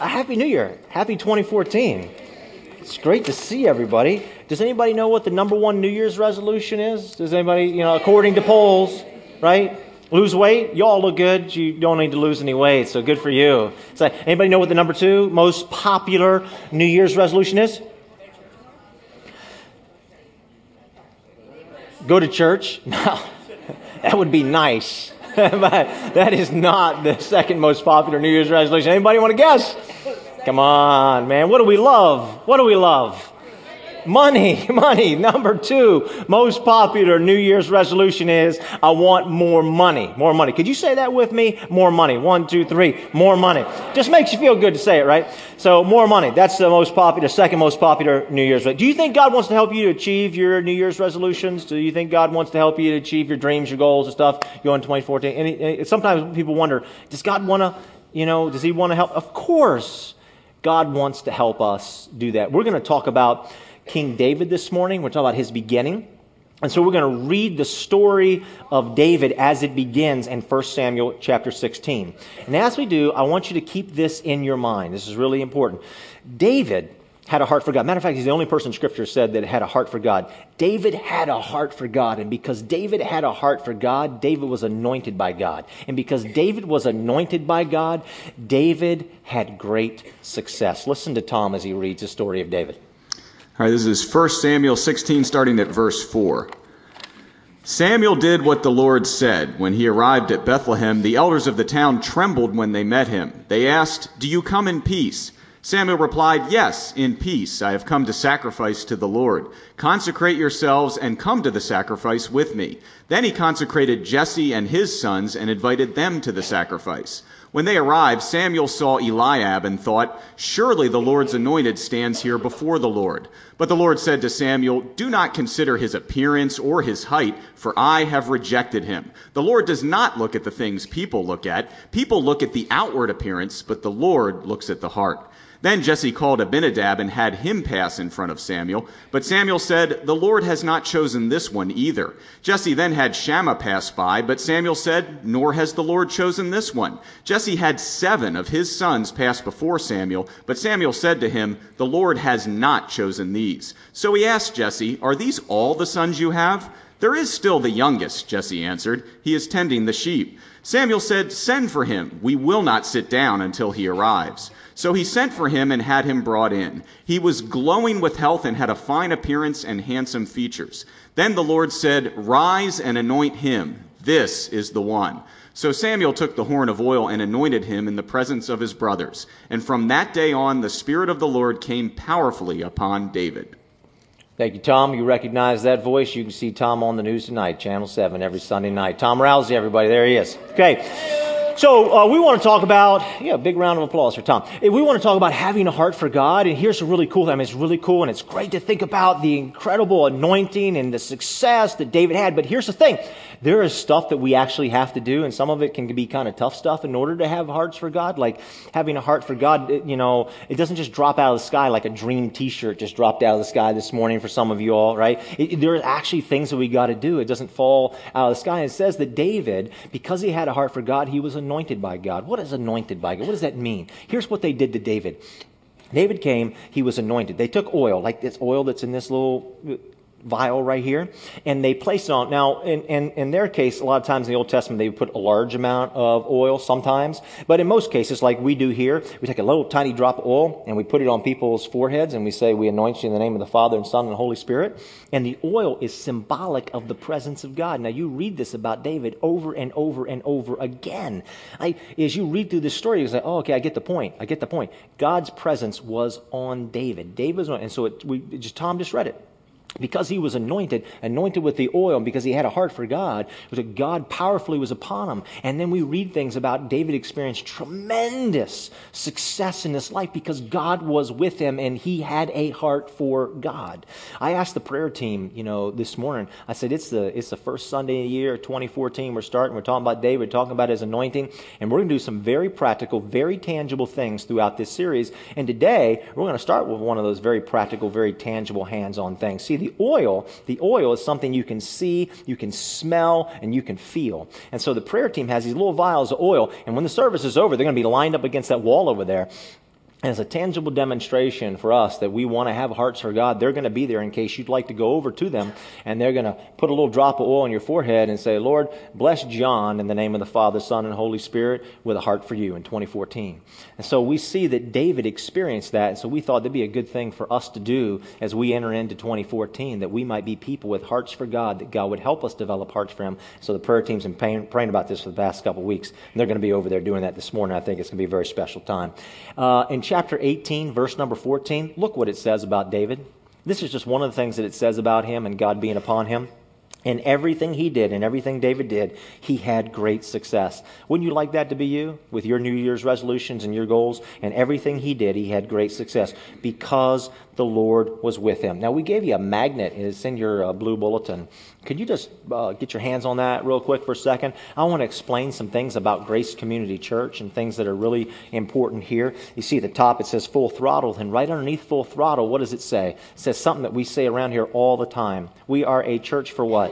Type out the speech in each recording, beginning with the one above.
A Happy New Year. Happy 2014. It's great to see everybody. Does anybody know what the number one New Year's resolution is? Does anybody, according to polls, right? Lose weight? You all look good. You don't need to lose any weight, so good for you. So, anybody know what the number two most popular New Year's resolution is? Go to church? No, that would be nice. But that is not the second most popular New Year's resolution. Anybody want to guess? Come on, man. What do we love? What do we love? Money. Number two most popular New Year's resolution is, I want more money. Could you say that with me? More money. 1, 2, 3, more money. Just makes you feel good to say it, right? So more money. That's second most popular New Year's resolution. Do you think God wants to help you to achieve your New Year's resolutions? Do you think God wants to help you to achieve your dreams, your goals and stuff going 2014? And sometimes people wonder, does God want to, does he want to help? Of course, God wants to help us do that. We're going to talk about King David this morning. We're talking about his beginning. And so we're going to read the story of David as it begins in 1 Samuel chapter 16. And as we do, I want you to keep this in your mind. This is really important. David had a heart for God. Matter of fact, he's the only person Scripture said that had a heart for God. David had a heart for God. And because David had a heart for God, David was anointed by God. And because David was anointed by God, David had great success. Listen to Tom as he reads the story of David. All right, this is 1 Samuel 16, starting at verse 4. Samuel did what the Lord said. When he arrived at Bethlehem, the elders of the town trembled when they met him. They asked, "Do you come in peace?" Samuel replied, "Yes, in peace. I have come to sacrifice to the Lord. Consecrate yourselves and come to the sacrifice with me." Then he consecrated Jesse and his sons and invited them to the sacrifice. When they arrived, Samuel saw Eliab and thought, "Surely the Lord's anointed stands here before the Lord." But the Lord said to Samuel, "Do not consider his appearance or his height, for I have rejected him. The Lord does not look at the things people look at. People look at the outward appearance, but the Lord looks at the heart." Then Jesse called Abinadab and had him pass in front of Samuel. But Samuel said, "The Lord has not chosen this one either." Jesse then had Shammah pass by, but Samuel said, "Nor has the Lord chosen this one." Jesse had 7 of his sons pass before Samuel, but Samuel said to him, "The Lord has not chosen these." So he asked Jesse, "Are these all the sons you have?" "There is still the youngest," Jesse answered. "He is tending the sheep." Samuel said, "Send for him. We will not sit down until he arrives." So he sent for him and had him brought in. He was glowing with health and had a fine appearance and handsome features. Then the Lord said, "Rise and anoint him. This is the one." So Samuel took the horn of oil and anointed him in the presence of his brothers. And from that day on, the Spirit of the Lord came powerfully upon David. Thank you, Tom. You recognize that voice. You can see Tom on the news tonight, Channel 7, every Sunday night. Tom Rousey, everybody. There he is. Okay. So we want to talk about, big round of applause for Tom. We want to talk about having a heart for God. And here's a really cool thing. It's really cool, and it's great to think about the incredible anointing and the success that David had. But here's the thing. There is stuff that we actually have to do, and some of it can be kind of tough stuff in order to have hearts for God. Like having a heart for God, it doesn't just drop out of the sky like a dream t-shirt just dropped out of the sky this morning for some of you all, right? There are actually things that we got to do. It doesn't fall out of the sky. It says that David, because he had a heart for God, he was anointed by God. What is anointed by God? What does that mean? Here's what they did to David. David came, he was anointed. They took oil, like this oil that's in this little vial right here, and they placed it on. Now, in their case, a lot of times in the Old Testament, they would put a large amount of oil sometimes, but in most cases, like we do here, we take a little tiny drop of oil and we put it on people's foreheads and we say, "We anoint you in the name of the Father and Son and the Holy Spirit." And the oil is symbolic of the presence of God. Now, you read this about David over and over and over again. As you read through this story, you say, "Oh, okay, I get the point. God's presence was on David. And so Tom just read it. Because he was anointed with the oil, and because he had a heart for God, God powerfully was upon him. And then we read things about David experienced tremendous success in his life because God was with him and he had a heart for God. I asked the prayer team, this morning, I said, it's the first Sunday of the year, 2014. We're talking about David, talking about his anointing, and we're going to do some very practical, very tangible things throughout this series. And today, we're going to start with one of those very practical, very tangible, hands-on things. See, the oil is something you can see, you can smell, and you can feel. And so the prayer team has these little vials of oil, and when the service is over, they're going to be lined up against that wall over there. as a tangible demonstration for us that we want to have hearts for God, they're going to be there in case you'd like to go over to them, and they're going to put a little drop of oil on your forehead and say, Lord, bless John in the name of the Father, Son, and Holy Spirit with a heart for you in 2014. And so we see that David experienced that, and so we thought that'd be a good thing for us to do as we enter into 2014, that we might be people with hearts for God, that God would help us develop hearts for Him. So the prayer team's been praying about this for the past couple of weeks, and they're going to be over there doing that this morning. I think it's going to be a very special time. In chapter 18, verse number 14, look what it says about David. This is just one of the things that it says about him and God being upon him. In everything he did and everything David did, he had great success. Wouldn't you like that to be you with your New Year's resolutions and your goals? And everything he did, he had great success because the Lord was with him. Now, we gave you a magnet. It's in your blue bulletin. Could you just get your hands on that real quick for a second? I want to explain some things about Grace Community Church and things that are really important here. You see at the top, it says full throttle, and right underneath full throttle, what does it say? It says something that we say around here all the time. We are a church for what?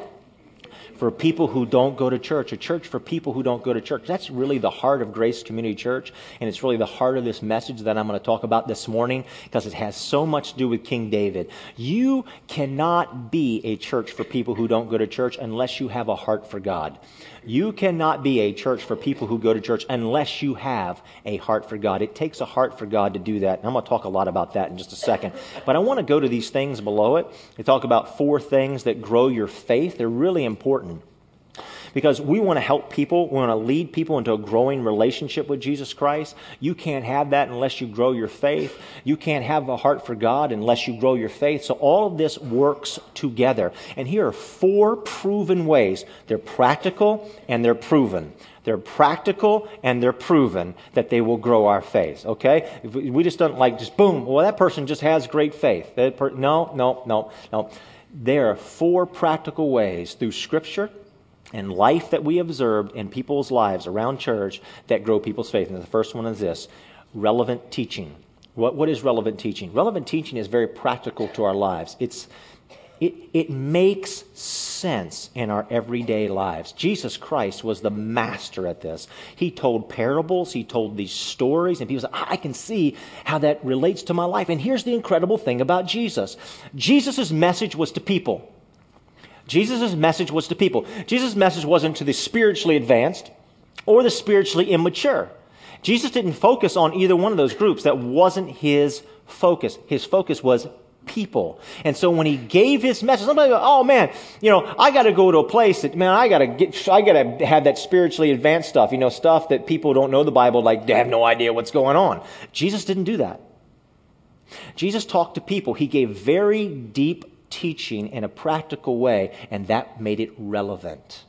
For people who don't go to church, a church for people who don't go to church. That's really the heart of Grace Community Church, and it's really the heart of this message that I'm going to talk about this morning because it has so much to do with King David. You cannot be a church for people who don't go to church unless you have a heart for God. You cannot be a church for people who go to church unless you have a heart for God. It takes a heart for God to do that, and I'm going to talk a lot about that in just a second. But I want to go to these things below it. They talk about four things that grow your faith. They're really important. Because we want to help people, we want to lead people into a growing relationship with Jesus Christ. You can't have that unless you grow your faith. You can't have a heart for God unless you grow your faith. So all of this works together. And here are four proven ways. They're practical and they're proven. They're practical and they're proven that they will grow our faith, okay? We just don't like just boom, well, that person just has great faith. No. There are four practical ways through Scripture and life that we observed in people's lives around church that grow people's faith. And the first one is this, relevant teaching. What is relevant teaching? Relevant teaching is very practical to our lives. It makes sense in our everyday lives. Jesus Christ was the master at this. He told parables, he told these stories, and people said, I can see how that relates to my life. And here's the incredible thing about Jesus. Jesus' message was to people. Jesus' message was to people. Jesus' message wasn't to the spiritually advanced or the spiritually immature. Jesus didn't focus on either one of those groups. That wasn't His focus. His focus was people. And so when He gave His message, somebody goes, oh man, you know, I got to go to a place that, man, I got to have that spiritually advanced stuff, you know, stuff that people don't know the Bible, like they have no idea what's going on. Jesus didn't do that. Jesus talked to people. He gave very deep teaching in a practical way, and that made it relevant.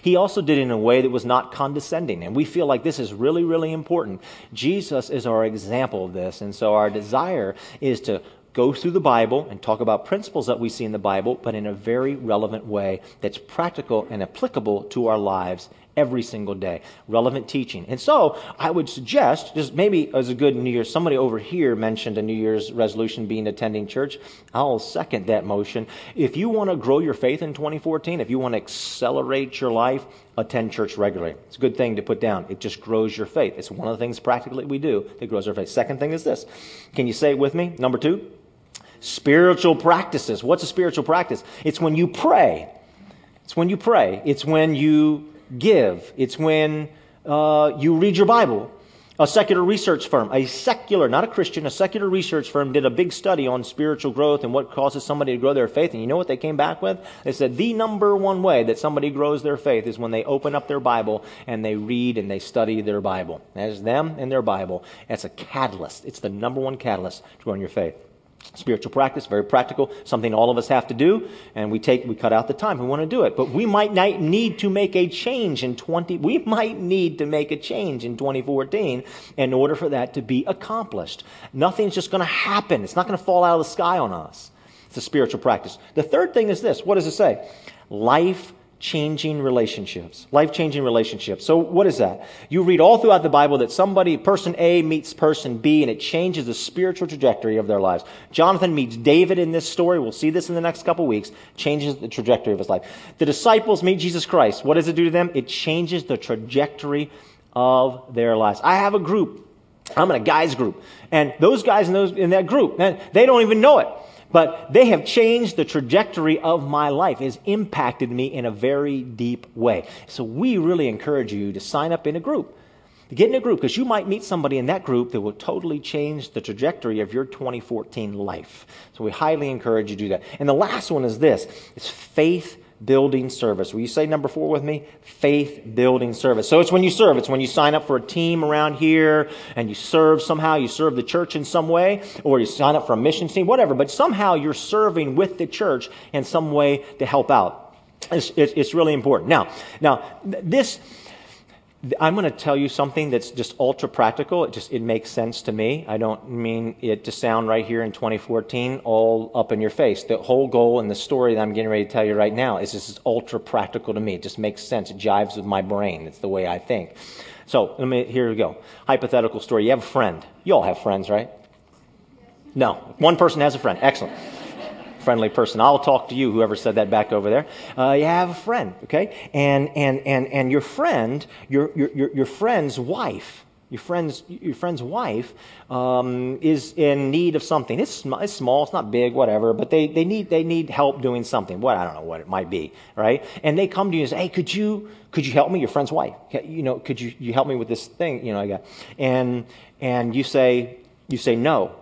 He also did it in a way that was not condescending, and we feel like this is really, really important. Jesus is our example of this, and so our desire is to go through the Bible and talk about principles that we see in the Bible, but in a very relevant way that's practical and applicable to our lives every single day. Relevant teaching. And so I would suggest, just maybe as a good New Year's, somebody over here mentioned a New Year's resolution being attending church. I'll second that motion. If you want to grow your faith in 2014, if you want to accelerate your life, attend church regularly. It's a good thing to put down. It just grows your faith. It's one of the things practically we do that grows our faith. Second thing is this. Can you say it with me? Number two, spiritual practices. What's a spiritual practice? It's when you pray. It's when you pray. It's when you give. It's when you read your Bible. A secular research firm, not a Christian, a secular research firm did a big study on spiritual growth and what causes somebody to grow their faith. And you know what they came back with? They said the number one way that somebody grows their faith is when they open up their Bible and they read and they study their Bible. That is them and their Bible. That's a catalyst. It's the number one catalyst to growing your faith. Spiritual practice, very practical, something all of us have to do, and we cut out the time. We want to do it, but we might need to make a change in 2014 in order for that to be accomplished. Nothing's just going to happen. It's not going to fall out of the sky on us. It's a spiritual practice. The third thing is this. What does it say? Life-changing relationships. Life-changing relationships. So what is that? You read all throughout the Bible that person A meets person B, and it changes the spiritual trajectory of their lives. Jonathan meets David in this story. We'll see this in the next couple weeks. Changes the trajectory of his life. The disciples meet Jesus Christ. What does it do to them? It changes the trajectory of their lives. I have a group I'm in a guys group. And those guys in that group, they don't even know it. But they have changed the trajectory of my life. It's impacted me in a very deep way. So we really encourage you to sign up in a group. Get in a group, because you might meet somebody in that group that will totally change the trajectory of your 2014 life. So we highly encourage you to do that. And the last one is this. It's faith-building service. Will you say number 4 with me? Faith-building service. So it's when you serve. It's when you sign up for a team around here and you serve somehow. You serve the church in some way, or you sign up for a mission team, whatever. But somehow you're serving with the church in some way to help out. It's really important. Now this... I'm going to tell you something that's just ultra practical. It makes sense to me. I don't mean it to sound right here in 2014 all up in your face. The whole goal and the story that I'm getting ready to tell you right now is just ultra practical to me. It just makes sense. It jives with my brain. It's the way I think. So here we go. Hypothetical story. You have a friend. You all have friends, right? No. One person has a friend. Excellent. Friendly person. I'll talk to you, whoever said that back over there. You have a friend, okay? And your friend, your friend's wife, your friend's wife is in need of something. It's small, it's not big, whatever, but they need help doing something. I don't know what it might be, right? And they come to you and say, "Hey, could you help me?" Your friend's wife, could you help me with this thing? I got. And you say no.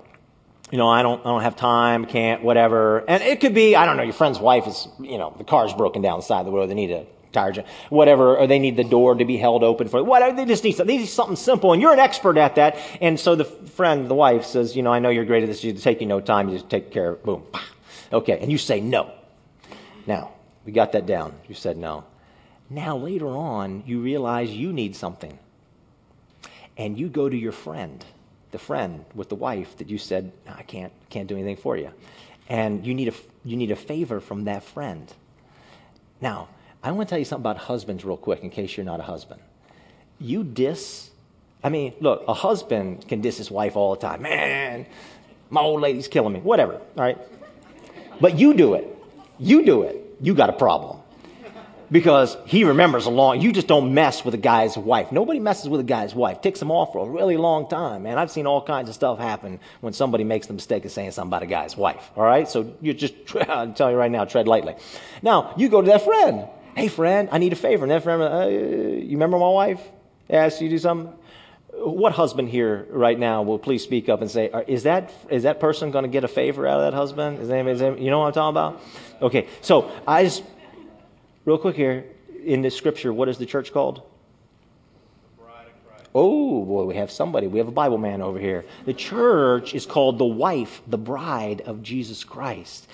I don't have time, can't, whatever. And it could be, I don't know, your friend's wife is, the car's broken down the side of the road. They need a tire change, whatever, or they need the door to be held open for whatever. They just need something. They need something simple, and you're an expert at that. And so the wife says, I know you're great at this. It's taking no time. You just take care of it. Boom. Okay. And you say no. Now, we got that down. You said no. Now, later on, you realize you need something. And you go to your friend. The friend with the wife that you said, "No, I can't do anything for you," and you need a favor from that friend. Now, I want to tell you something about husbands real quick, in case you're not a husband. Look, a husband can diss his wife all the time. "Man, my old lady's killing me," whatever. All right, but you do it. You got a problem. Because he remembers a long... You just don't mess with a guy's wife. Nobody messes with a guy's wife. Ticks him off for a really long time, man. I've seen all kinds of stuff happen when somebody makes the mistake of saying something about a guy's wife. All right? So you just... I'm telling you right now, tread lightly. Now, you go to that friend. "Hey, friend, I need a favor." And that friend, "You remember my wife? I asked you to do something." What husband here right now will please speak up and say, is that person going to get a favor out of that husband? Is anybody, you know what I'm talking about? Okay. So I just... Real quick here, in this scripture, what is the church called? The bride of Christ. Oh, boy, we have somebody. We have a Bible man over here. The church is called the wife, the bride of Jesus Christ.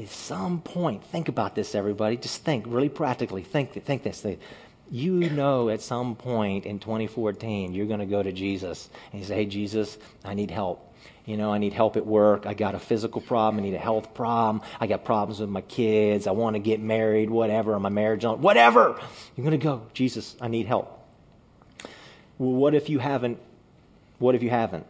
At some point, think about this, everybody. Just think, really practically. Think this. You know at some point in 2014, you're going to go to Jesus and you say, "Hey, Jesus, I need help. I need help at work. I got a physical problem. I need a health problem. I got problems with my kids. I want to get married, whatever. My marriage, whatever." You're going to go, "Jesus, I need help." Well, what if you haven't? What if you haven't?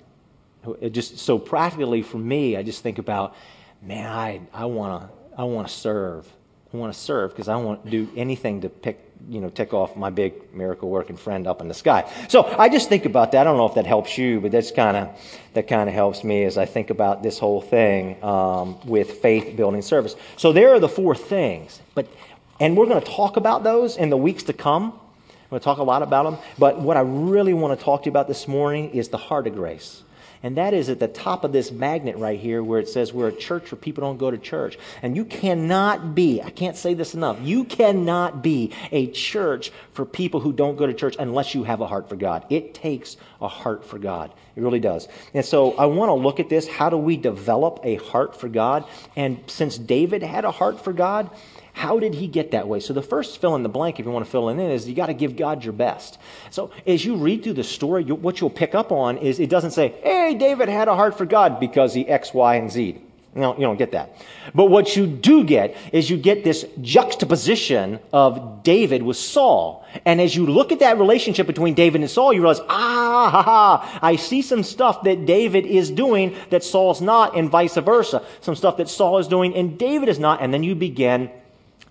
It just so practically for me, I just think about, man, I want to serve. I want to serve because I want to do anything to tick off my big miracle working friend up in the sky. So I just think about that. I don't know if that helps you, but that kind of helps me as I think about this whole thing with faith building service. So there are the 4 things, and we're going to talk about those in the weeks to come. I'm going to talk a lot about them. But what I really want to talk to you about this morning is the heart of grace. And that is at the top of this magnet right here where it says we're a church where people don't go to church. And you cannot be, I can't say this enough, you cannot be a church for people who don't go to church unless you have a heart for God. It takes a heart for God. It really does. And so I want to look at this. How do we develop a heart for God? And since David had a heart for God, how did he get that way? So the first fill in the blank, if you want to fill in, is you got to give God your best. So as you read through the story, what you'll pick up on is it doesn't say, "Hey, David had a heart for God because he X, Y, and Z." No, you don't get that. But what you do get is you get this juxtaposition of David with Saul. And as you look at that relationship between David and Saul, you realize, I see some stuff that David is doing that Saul's not, and vice versa. Some stuff that Saul is doing and David is not. And then you begin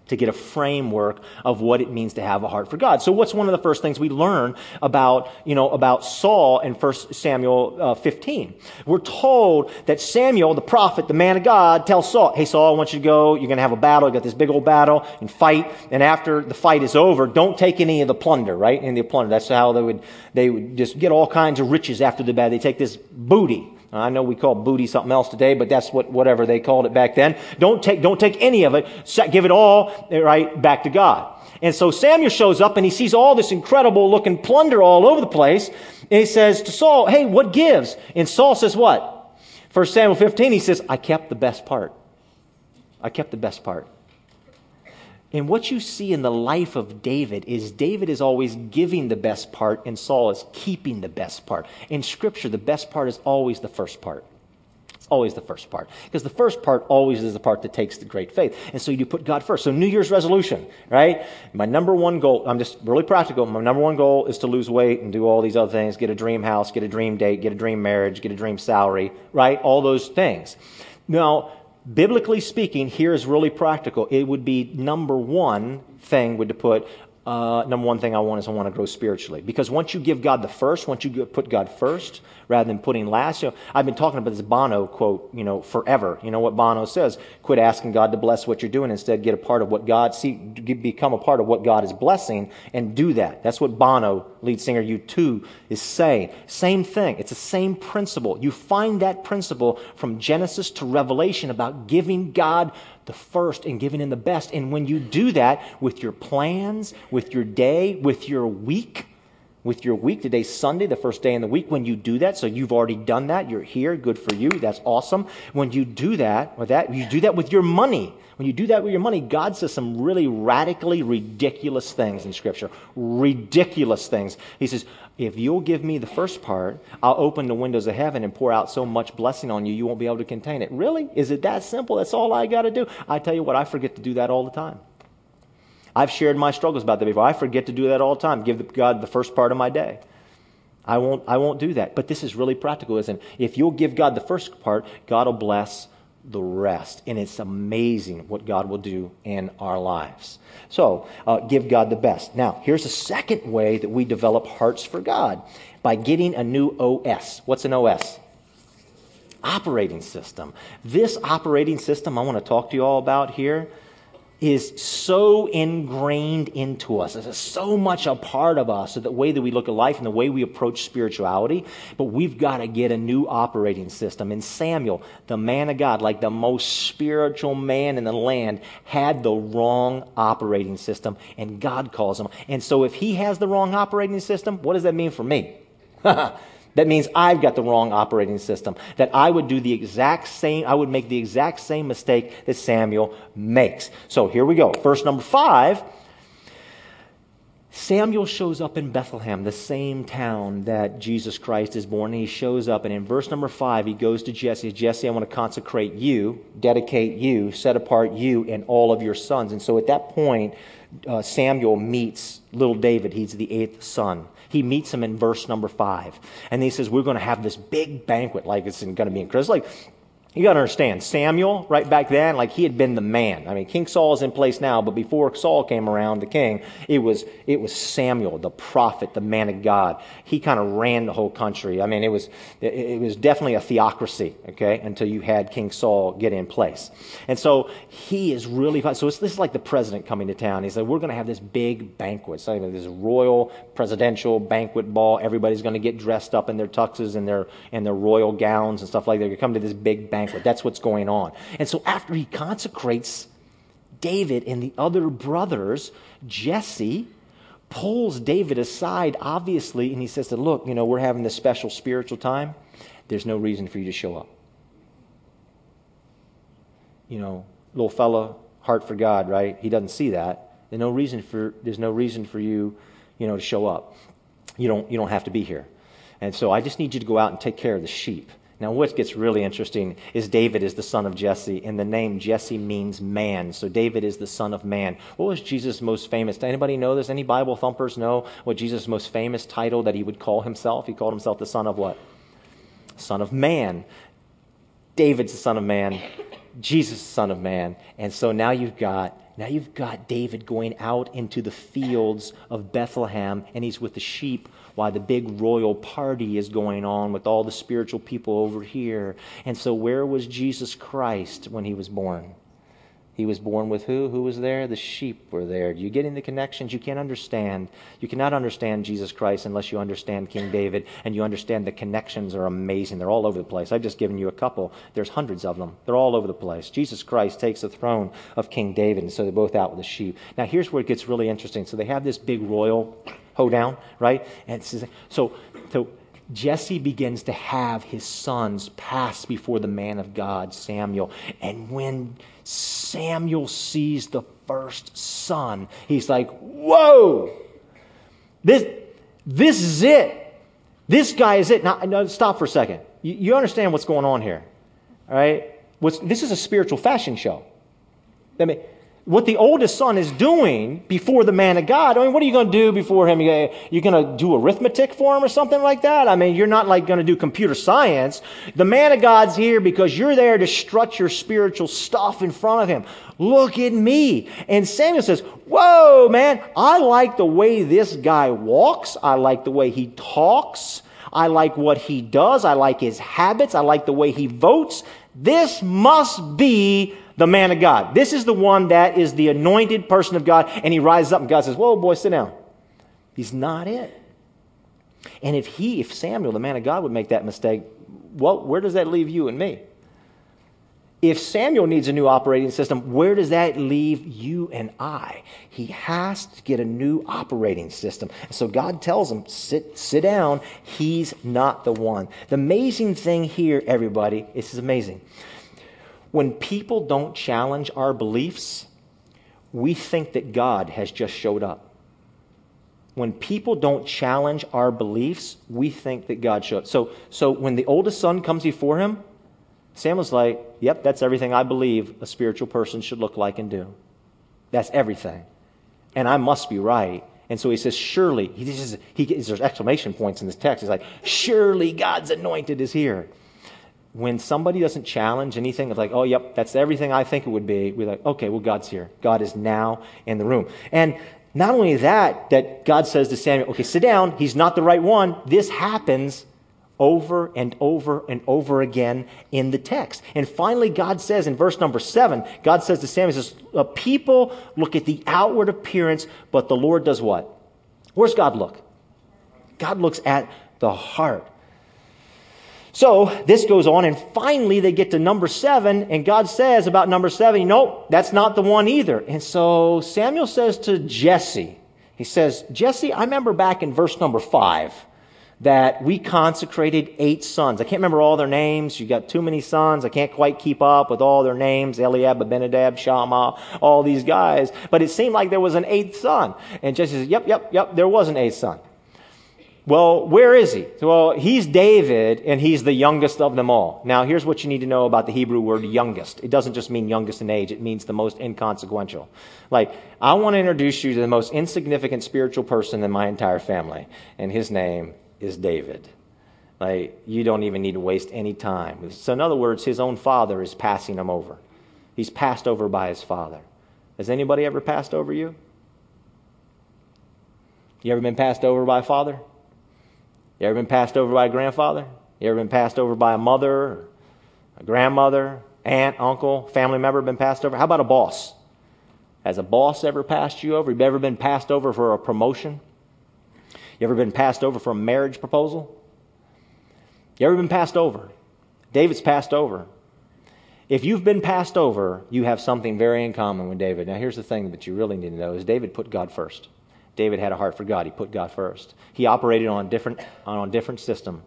to get a framework of what it means to have a heart for God. So what's one of the first things we learn about, about Saul in 1 Samuel 15? We're told that Samuel, the prophet, the man of God, tells Saul, hey, Saul, I want you to go. You're going to have a battle. You got this big old battle and fight. And after the fight is over, don't take any of the plunder, right? Any of the plunder. That's how they would just get all kinds of riches after the battle. They take this booty. I know we call booty something else today, but that's whatever they called it back then. Don't take any of it. Give it all right back to God. And so Samuel shows up and he sees all this incredible looking plunder all over the place. And he says to Saul, hey, what gives? And Saul says what? 1 Samuel 15, he says, I kept the best part. I kept the best part. And what you see in the life of David is always giving the best part, and Saul is keeping the best part. In Scripture, the best part is always the first part. It's always the first part. Because the first part always is the part that takes the great faith. And so you put God first. So New Year's resolution, right? My number one goal, I'm just really practical, my number one goal is to lose weight and do all these other things, get a dream house, get a dream date, get a dream marriage, get a dream salary, right? All those things. Now, biblically speaking, here is really practical. It would be number one thing I want is I want to grow spiritually. Because once you give God the first, once you put God first, rather than putting last, I've been talking about this Bono quote, forever. You know what Bono says? Quit asking God to bless what you're doing. Instead, become a part of what God is blessing and do that. That's what Bono, lead singer U2, is saying. Same thing. It's the same principle. You find that principle from Genesis to Revelation about giving God the first and giving Him the best. And when you do that with your plans, with your day, with your week, today's Sunday, the first day in the week, when you do that, so you've already done that, you're here, good for you, that's awesome. When you do that with that, you do that with your money. When you do that with your money, God says some really radically ridiculous things in Scripture. Ridiculous things. He says, if you'll give me the first part, I'll open the windows of heaven and pour out so much blessing on you, you won't be able to contain it. Really? Is it that simple? That's all I got to do? I tell you what, I forget to do that all the time. I've shared my struggles about that before. I forget to do that all the time. Give God the first part of my day. I won't do that. But this is really practical, isn't it? If you'll give God the first part, God will bless the rest. And it's amazing what God will do in our lives. So give God the best. Now, here's a second way that we develop hearts for God, by getting a new OS. What's an OS? Operating system. This operating system I want to talk to you all about here is so ingrained into us. It's so much a part of us, so the way that we look at life and the way we approach spirituality. But we've got to get a new operating system. And Samuel, the man of God, like the most spiritual man in the land, had the wrong operating system, and God calls him. And so if he has the wrong operating system, what does that mean for me? That means I've got the wrong operating system, that I would do I would make the exact same mistake that Samuel makes. So here we go. Verse number 5, Samuel shows up in Bethlehem, the same town that Jesus Christ is born. And he shows up, and in verse number 5, he goes to Jesse. Jesse, I want to consecrate you, dedicate you, set apart you and all of your sons. And so at that point, Samuel meets little David. He's the 8th son. He meets him in verse number 5. And he says, we're going to have this big banquet, like it's going to be incredible. Like, you got to understand, Samuel, right back then, like he had been the man. I mean, King Saul is in place now, but before Saul came around, the king, it was Samuel, the prophet, the man of God. He kind of ran the whole country. I mean, it was definitely a theocracy, okay, until you had King Saul get in place. And so he is really, this is like the president coming to town. He said, we're going to have this big banquet. So this royal presidential banquet ball. Everybody's going to get dressed up in their tuxes and their royal gowns and stuff like that. You come to this big banquet. That's what's going on. And so after he consecrates David and the other brothers, Jesse pulls David aside, obviously, and he says that, look, we're having this special spiritual time. There's no reason for you to show up. Little fella, heart for God, right? He doesn't see that. There's no reason for you, to show up. You don't have to be here. And so I just need you to go out and take care of the sheep. Now, what gets really interesting is David is the son of Jesse, and the name Jesse means man. So David is the son of man. What was Jesus' most famous? Anybody know this? Any Bible thumpers know what Jesus' most famous title that he would call himself? He called himself the son of what? Son of man. David's the son of man. Jesus, Son of Man. And so now you've got David going out into the fields of Bethlehem, and he's with the sheep while the big royal party is going on with all the spiritual people over here. And so where was Jesus Christ when he was born? He was born with who? Who was there? The sheep were there. You're getting the connections you can't understand. You cannot understand Jesus Christ unless you understand King David, and you understand the connections are amazing. They're all over the place. I've just given you a couple. There's hundreds of them. They're all over the place. Jesus Christ takes the throne of King David, and so they're both out with the sheep. Now, here's where it gets really interesting. So they have this big royal hoedown, right? And so Jesse begins to have his sons pass before the man of God, Samuel. And when Samuel sees the first son, he's like, whoa, this is it. This guy is it. Now, no, stop for a second. You understand what's going on here, all right? This is a spiritual fashion show. I mean, what the oldest son is doing before the man of God, I mean, what are you going to do before him? You're going to do arithmetic for him or something like that? I mean, you're not like going to do computer science. The man of God's here because you're there to strut your spiritual stuff in front of him. Look at me. And Samuel says, whoa, man, I like the way this guy walks. I like the way he talks. I like what he does. I like his habits. I like the way he votes. This must be the man of God. This is the one that is the anointed person of God. And he rises up and God says, whoa, boy, sit down. He's not it. And if Samuel, the man of God, would make that mistake, well, where does that leave you and me? If Samuel needs a new operating system, where does that leave you and I? He has to get a new operating system. So God tells him, sit down. He's not the one. The amazing thing here, everybody, this is amazing. When people don't challenge our beliefs, we think that God has just showed up. When people don't challenge our beliefs, we think that God showed up. So when the oldest son comes before him, Samuel's like, yep, that's everything I believe a spiritual person should look like and do. That's everything. And I must be right. And so he says, surely, there's exclamation points in this text. He's like, surely God's anointed is here. When somebody doesn't challenge anything, it's like, oh, yep, that's everything I think it would be. We're like, okay, well, God's here. God is now in the room. And not only that God says to Samuel, okay, sit down. He's not the right one. This happens over and over and over again in the text. And finally, God says in verse number 7, God says to Samuel, he says, people look at the outward appearance, but the Lord does what? Where's God look? God looks at the heart. So this goes on, and finally they get to number 7, and God says about number 7, nope, that's not the one either. And so Samuel says to Jesse, he says, Jesse, I remember back in verse number 5 that we consecrated 8 sons. I can't remember all their names. You got too many sons. I can't quite keep up with all their names, Eliab, Abinadab, Shammah, all these guys. But it seemed like there was an 8th son. And Jesse says, yep, there was an 8th son. Well, where is he? Well, he's David, and he's the youngest of them all. Now, here's what you need to know about the Hebrew word youngest. It doesn't just mean youngest in age. It means the most inconsequential. Like, I want to introduce you to the most insignificant spiritual person in my entire family, and his name is David. Like, you don't even need to waste any time. So, in other words, his own father is passing him over. He's passed over by his father. Has anybody ever passed over you? You ever been passed over by a father? You ever been passed over by a grandfather? You ever been passed over by a mother, a grandmother, aunt, uncle, family member been passed over? How about a boss? Has a boss ever passed you over? You ever been passed over for a promotion? You ever been passed over for a marriage proposal? You ever been passed over? David's passed over. If you've been passed over, you have something very in common with David. Now, here's the thing that you really need to know is David put God first. David had a heart for God. He put God first. He operated on a different system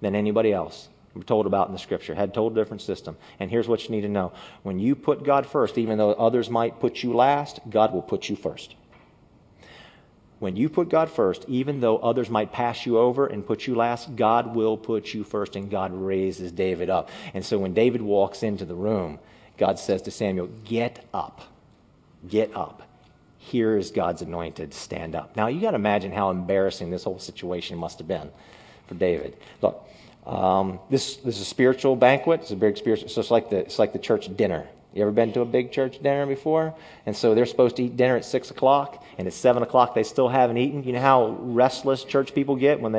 than anybody else. We're told about in the Scripture. Had a total different system. And here's what you need to know. When you put God first, even though others might put you last, God will put you first. When you put God first, even though others might pass you over and put you last, God will put you first, and God raises David up. And so when David walks into the room, God says to Samuel, get up. Get up. Here is God's anointed, stand up. Now, you got to imagine how embarrassing this whole situation must have been for David. Look, This is a spiritual banquet. It's a big spiritual. So it's like the church dinner. You ever been to a big church dinner before? And so they're supposed to eat dinner at 6 o'clock, and at 7 o'clock they still haven't eaten. You know how restless church people get when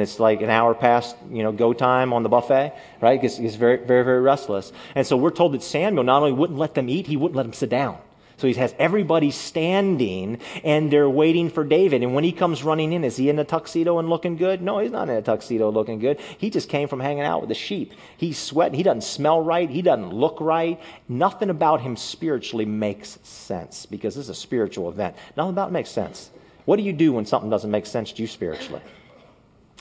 it's like an hour past, go time on the buffet, right? It's very, very, very restless. And so we're told that Samuel not only wouldn't let them eat, he wouldn't let them sit down. So he has everybody standing, and they're waiting for David. And when he comes running in, is he in a tuxedo and looking good? No, he's not in a tuxedo looking good. He just came from hanging out with the sheep. He's sweating. He doesn't smell right. He doesn't look right. Nothing about him spiritually makes sense, because this is a spiritual event. Nothing about it makes sense. What do you do when something doesn't make sense to you spiritually?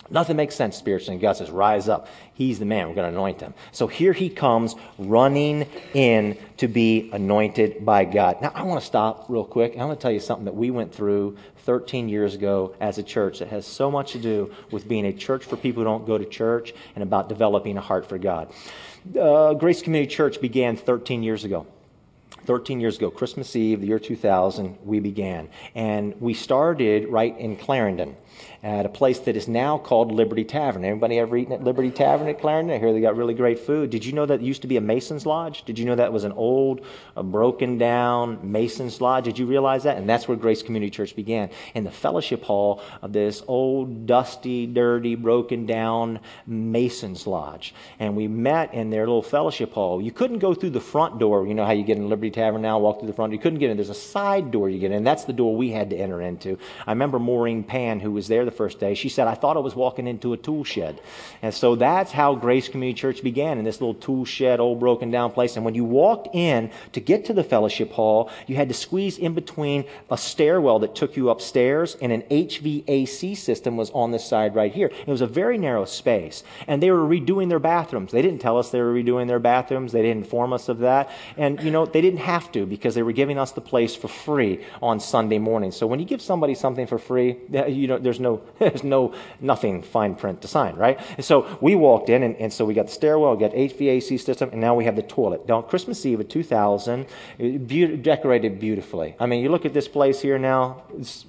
Nothing makes sense spiritually. And God says, rise up. He's the man. We're going to anoint him. So here he comes running in to be anointed by God. Now, I want to stop real quick. I want to tell you something that we went through 13 years ago as a church that has so much to do with being a church for people who don't go to church and about developing a heart for God. Grace Community Church began 13 years ago. 13 years ago, Christmas Eve, the year 2000, we began. And we started right in Clarendon at a place that is now called Liberty Tavern. Anybody ever eaten at Liberty Tavern at Clarendon? I hear they got really great food. Did you know that it used to be a Mason's Lodge? Did you know that was an old, broken down Mason's Lodge? Did you realize that? And that's where Grace Community Church began, in the fellowship hall of this old, dusty, dirty, broken down Mason's Lodge. And we met in their little fellowship hall. You couldn't go through the front door. You know how you get in Liberty Tavern now, walk through the front. You couldn't get in. There's a side door you get in. That's the door we had to enter into. I remember Maureen Pan, who was there the first day. She said, I thought I was walking into a tool shed. And so that's how Grace Community Church began, in this little tool shed, old broken down place. And when you walked in to get to the fellowship hall, you had to squeeze in between a stairwell that took you upstairs, and an HVAC system was on this side right here. It was a very narrow space. And they were redoing their bathrooms. They didn't tell us they were redoing their bathrooms. They didn't inform us of that. And, they didn't have to, because they were giving us the place for free on Sunday morning. So when you give somebody something for free, there's nothing fine print to sign, right? And so we walked in, and so we got the stairwell, we got HVAC system, and now we have the toilet. Now, Christmas Eve of 2000, decorated beautifully. I mean, you look at this place here now, it's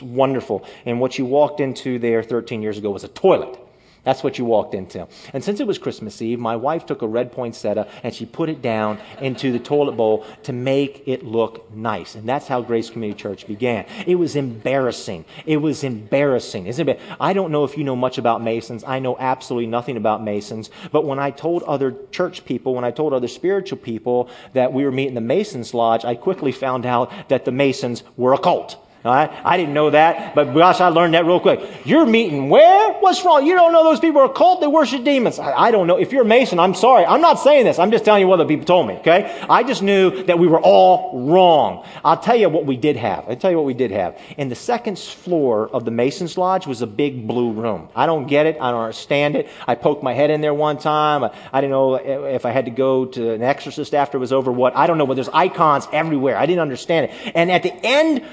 wonderful. And what you walked into there 13 years ago was a toilet. That's what you walked into. And since it was Christmas Eve, my wife took a red poinsettia and she put it down into the toilet bowl to make it look nice. And that's how Grace Community Church began. It was embarrassing. It was embarrassing. I don't know if you know much about Masons. I know absolutely nothing about Masons. But when I told other church people, when I told other spiritual people that we were meeting the Masons Lodge, I quickly found out that the Masons were a cult. All right? I didn't know that, but gosh, I learned that real quick. You're meeting where? What's wrong? You don't know those people are a cult? They worship demons. I don't know. If you're a Mason, I'm sorry. I'm not saying this. I'm just telling you what other people told me, okay? I just knew that we were all wrong. I'll tell you what we did have. In the second floor of the Mason's Lodge was a big blue room. I don't get it. I don't understand it. I poked my head in there one time. I didn't know if I had to go to an exorcist after it was over. I don't know, but there's icons everywhere. I didn't understand it. And at the end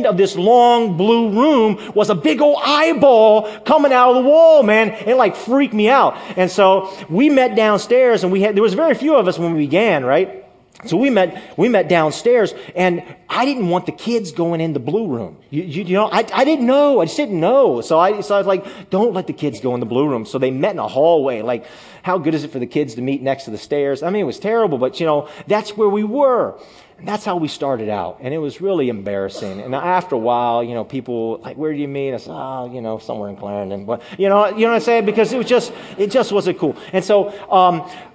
of this long blue room was a big old eyeball coming out of the wall, man. It like freaked me out. And so we met downstairs, and there was very few of us when we began, right? So we met downstairs, and I didn't want the kids going in the blue room. I just didn't know. So I was like, don't let the kids go in the blue room. So they met in a hallway. Like, how good is it for the kids to meet next to the stairs? I mean, it was terrible, but that's where we were. And that's how we started out. And it was really embarrassing. And after a while, people like, where do you meet? I said, somewhere in Clarendon. But, you know what I'm saying? Because it just wasn't cool. And so,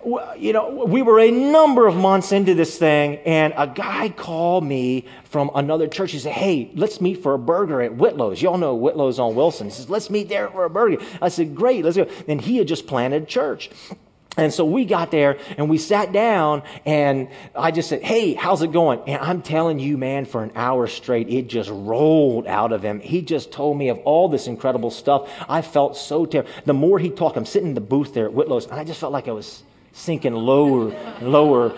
we were a number of months into this thing, and a guy called me from another church. He said, hey, let's meet for a burger at Whitlow's. Y'all know Whitlow's on Wilson. He says, let's meet there for a burger. I said, great, let's go. And he had just planted church. And so we got there and we sat down, and I just said, hey, how's it going? And I'm telling you, man, for an hour straight, it just rolled out of him. He just told me of all this incredible stuff. I felt so terrible. The more he talked, I'm sitting in the booth there at Whitlow's, and I just felt like I was sinking lower and lower,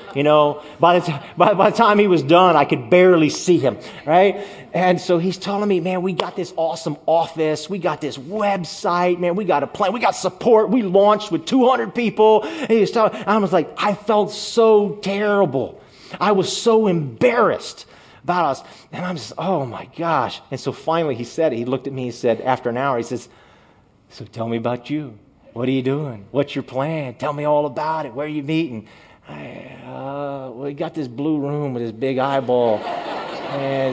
By the time he was done, I could barely see him, right? And so he's telling me, man, we got this awesome office. We got this website, man. We got a plan. We got support. We launched with 200 people. And he was telling me, I was like, I felt so terrible. I was so embarrassed about us. And I'm just, oh my gosh. And so finally he said it. He looked at me. He said, after an hour, he says, so tell me about you. What are you doing? What's your plan? Tell me all about it. Where are you meeting? We got this blue room with this big eyeball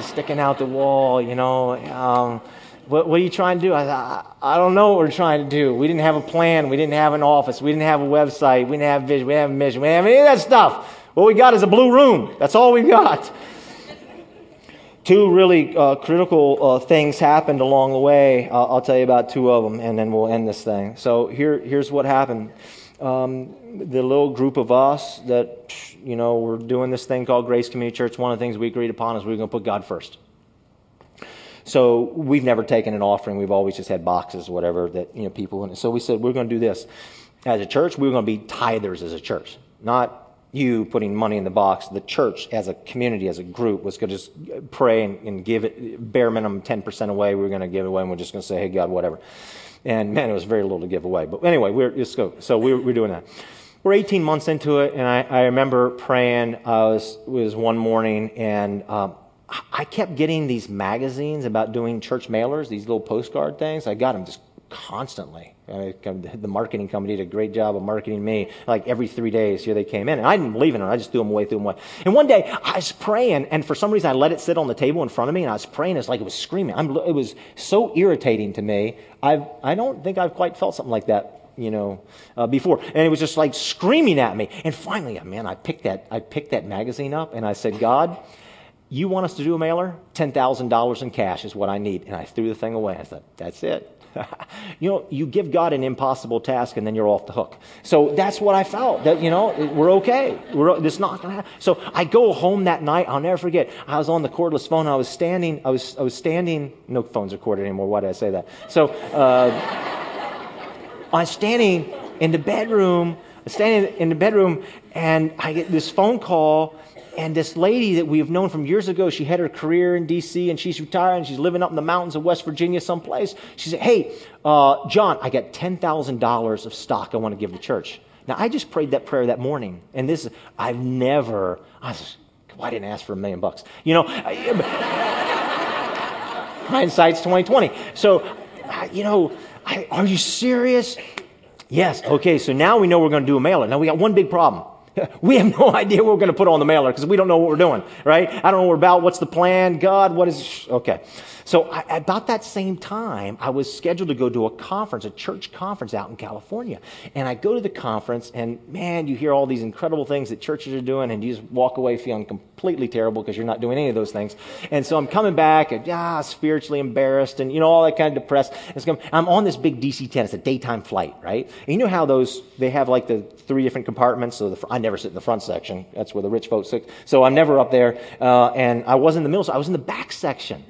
sticking out the wall, you know. What are you trying to do? I don't know what we're trying to do. We didn't have a plan. We didn't have an office. We didn't have a website. We didn't have vision. We didn't have a mission. We didn't have any of that stuff. What we got is a blue room. That's all we've got. Two really critical things happened along the way. I'll tell you about two of them, and then we'll end this thing. So here's what happened. The little group of us that, you know, were doing this thing called Grace Community Church, one of the things we agreed upon is we were going to put God first. So we've never taken an offering. We've always just had boxes, whatever, that, you know, people. And so we said, we're going to do this. As a church, we were going to be tithers as a church, not you putting money in the box. The church as a community, as a group, was going to just pray and give it bare minimum 10% away. We were going to give it away, and we're just going to say, hey, God, whatever. And, man, it was very little to give away. But anyway, we're doing that. We're 18 months into it, and I remember praying. It was one morning, and I kept getting these magazines about doing church mailers, these little postcard things. I got them just constantly. The marketing company did a great job of marketing me. Like every 3 days, here they came in. And I didn't believe in it. I just threw them away. And one day, I was praying, and for some reason, I let it sit on the table in front of me, and I was praying. It's like it was screaming. It was so irritating to me. I don't think I've quite felt something like that, you know, before. And it was just like screaming at me. And finally, man, I picked that magazine up, and I said, God, you want us to do a mailer? $10,000 in cash is what I need. And I threw the thing away. I thought, that's it. You know, you give God an impossible task, and then you're off the hook. So that's what I felt. That, you know, we're okay. It's not going to happen. So I go home that night. I'll never forget. I was on the cordless phone. I was standing. No phones are corded anymore. Why did I say that? So I was standing in the bedroom. And I get this phone call. And this lady that we've known from years ago, she had her career in DC, and she's retired, and she's living up in the mountains of West Virginia someplace. She said, hey, John, I got $10,000 of stock I want to give the church. Now, I just prayed that prayer that morning, and I didn't ask for $1 million bucks. You know, hindsight's 20/20. So, are you serious? Yes. Okay, so now we know we're going to do a mailer. Now, we got one big problem. We have no idea what we're going to put on the mailer because we don't know what we're doing, right? I don't know what we're about. What's the plan? God, what is... Okay. So about that same time, I was scheduled to go to a conference, a church conference out in California. And I go to the conference, and man, you hear all these incredible things that churches are doing, and you just walk away feeling completely terrible because you're not doing any of those things. And so I'm coming back, and, spiritually embarrassed, and, you know, all that kind of depressed. I'm on this big DC-10. It's a daytime flight, right? And you know how those, they have like the three different compartments. So I never sit in the front section. That's where the rich folks sit. So I'm never up there. And I wasn't in the middle, so I was in the back section.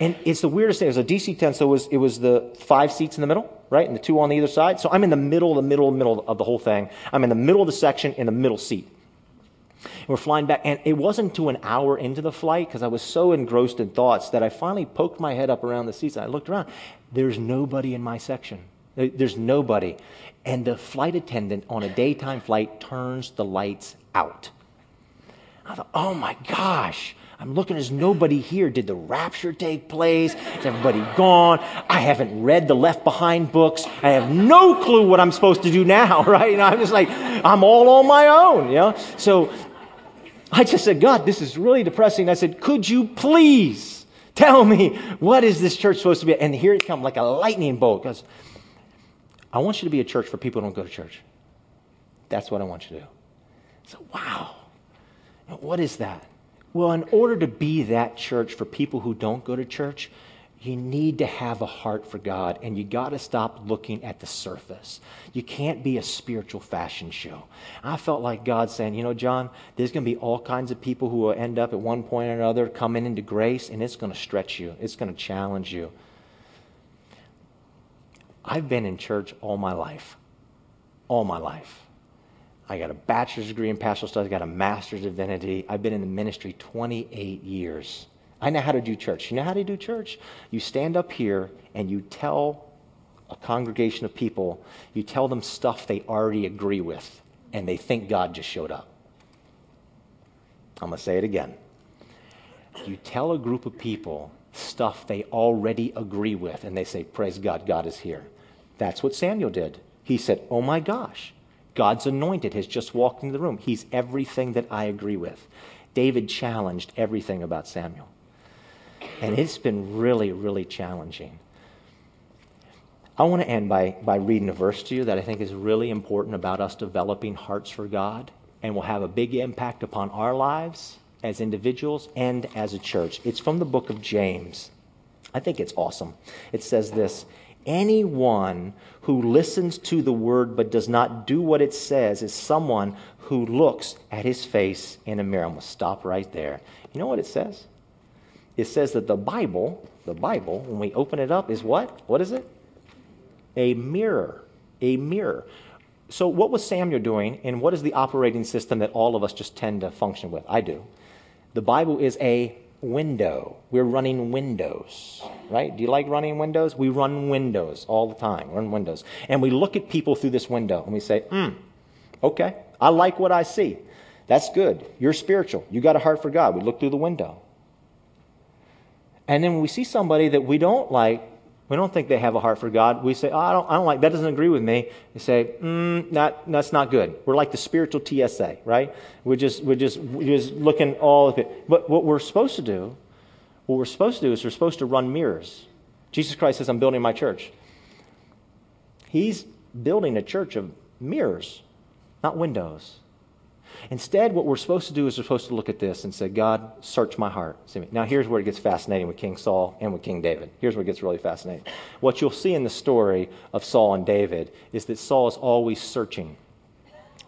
And it's the weirdest thing. It was a DC-10, so it was the 5 seats in the middle, right, and the 2 on either side. So I'm in the middle of the whole thing. I'm in the middle of the section in the middle seat. And we're flying back, and it wasn't to an hour into the flight because I was so engrossed in thoughts that I finally poked my head up around the seats, and I looked around. There's nobody in my section. There's nobody. And the flight attendant on a daytime flight turns the lights out. I thought, oh, my gosh. I'm looking, there's nobody here. Did the rapture take place? Is everybody gone? I haven't read the Left Behind books. I have no clue what I'm supposed to do now, right? And I'm just like, I'm all on my own, you know? So I just said, God, this is really depressing. I said, could you please tell me what is this church supposed to be? And here it comes like a lightning bolt. Because I want you to be a church for people who don't go to church. That's what I want you to do. So, wow. What is that? Well, in order to be that church for people who don't go to church, you need to have a heart for God, and you got to stop looking at the surface. You can't be a spiritual fashion show. I felt like God saying, you know, John, there's going to be all kinds of people who will end up at one point or another coming into grace, and it's going to stretch you. It's going to challenge you. I've been in church all my life. All my life. I got a bachelor's degree in pastoral studies. I got a master's of divinity. I've been in the ministry 28 years. I know how to do church. You know how to do church? You stand up here and you tell a congregation of people, you tell them stuff they already agree with, and they think God just showed up. I'm going to say it again. You tell a group of people stuff they already agree with, and they say, praise God, God is here. That's what Samuel did. He said, oh my gosh, God's anointed has just walked into the room. He's everything that I agree with. David challenged everything about Samuel. And it's been really, really challenging. I want to end by reading a verse to you that I think is really important about us developing hearts for God and will have a big impact upon our lives as individuals and as a church. It's from the book of James. I think it's awesome. It says this, anyone who listens to the word but does not do what it says is someone who looks at his face in a mirror. I'm going to stop right there. You know what it says? It says that the Bible, when we open it up, is what? What is it? A mirror. A mirror. So what was Samuel doing, and what is the operating system that all of us just tend to function with? I do. The Bible is a window. We're running windows, right? Do you like running windows? We run windows all the time. We're in windows. And we look at people through this window, and we say, okay, I like what I see. That's good. You're spiritual. You got a heart for God. We look through the window. And then when we see somebody that we don't like, we don't think they have a heart for God. We say, I don't like, that doesn't agree with me. We say, that's not good. We're like the spiritual TSA, right? We're just looking all of it. But what we're supposed to do is we're supposed to run mirrors. Jesus Christ says, I'm building my church. He's building a church of mirrors, not windows. Instead, what we're supposed to do is we're supposed to look at this and say, God, search my heart. See me. Now, here's where it gets fascinating with King Saul and with King David. Here's where it gets really fascinating. What you'll see in the story of Saul and David is that Saul is always searching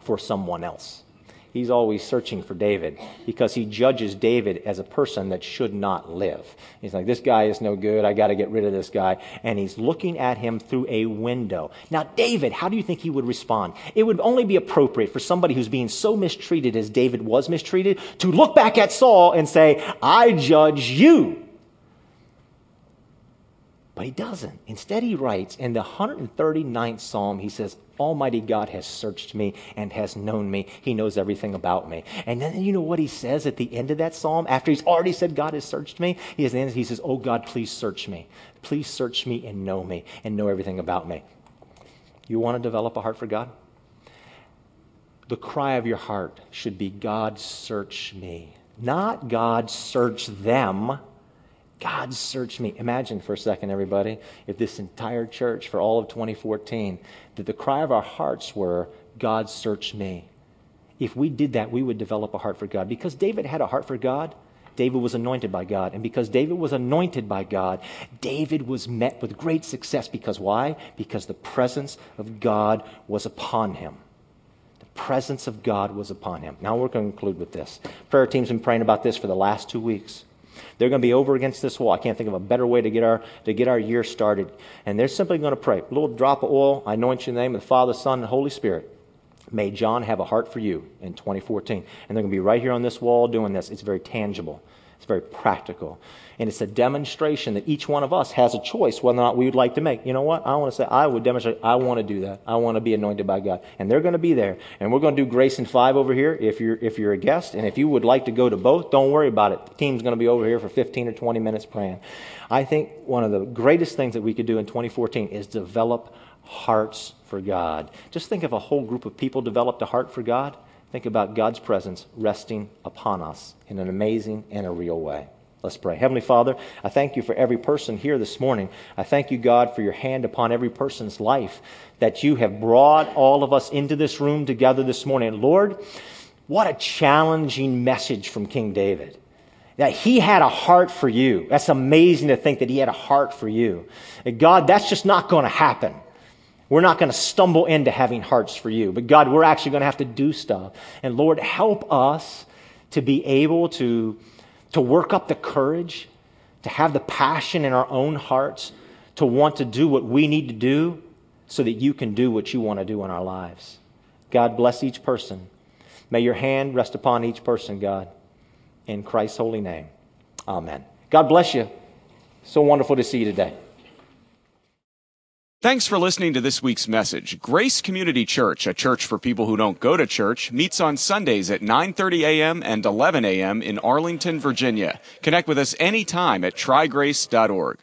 for someone else. He's always searching for David because he judges David as a person that should not live. He's like, this guy is no good. I got to get rid of this guy. And he's looking at him through a window. Now, David, how do you think he would respond? It would only be appropriate for somebody who's being so mistreated as David was mistreated to look back at Saul and say, I judge you. But he doesn't. Instead, he writes in the 139th Psalm, he says, Almighty God has searched me and has known me. He knows everything about me. And then you know what he says at the end of that psalm? After he's already said, God has searched me, he says, oh God, please search me. Please search me and know everything about me. You want to develop a heart for God? The cry of your heart should be, God, search me. Not God, search them. God, search me. Imagine for a second, everybody, if this entire church for all of 2014, that the cry of our hearts were, God, search me. If we did that, we would develop a heart for God. Because David had a heart for God, David was anointed by God. And because David was anointed by God, David was met with great success. Because why? Because the presence of God was upon him. The presence of God was upon him. Now we're going to conclude with this. Prayer team's been praying about this for the last 2 weeks. They're going to be over against this wall. I can't think of a better way to get our year started. And they're simply going to pray. A little drop of oil. I anoint you in the name of the Father, Son, and Holy Spirit. May John have a heart for you in 2014. And they're going to be right here on this wall doing this. It's very tangible. It's very practical. And it's a demonstration that each one of us has a choice whether or not we would like to make. You know what? I want to say, I would demonstrate, I want to do that. I want to be anointed by God. And they're going to be there. And we're going to do Grace in 5 over here if you're a guest. And if you would like to go to both, don't worry about it. The team's going to be over here for 15 or 20 minutes praying. I think one of the greatest things that we could do in 2014 is develop hearts for God. Just think if a whole group of people developed a heart for God. Think about God's presence resting upon us in an amazing and a real way. Let's pray. Heavenly Father, I thank you for every person here this morning. I thank you, God, for your hand upon every person's life, that you have brought all of us into this room together this morning. Lord, what a challenging message from King David. That he had a heart for you. That's amazing to think that he had a heart for you. And God, that's just not going to happen. We're not going to stumble into having hearts for you. But God, we're actually going to have to do stuff. And Lord, help us to be able to work up the courage, to have the passion in our own hearts, to want to do what we need to do so that you can do what you want to do in our lives. God, bless each person. May your hand rest upon each person, God. In Christ's holy name, amen. God bless you. So wonderful to see you today. Thanks for listening to this week's message. Grace Community Church, a church for people who don't go to church, meets on Sundays at 9:30 a.m. and 11 a.m. in Arlington, Virginia. Connect with us anytime at TryGrace.org.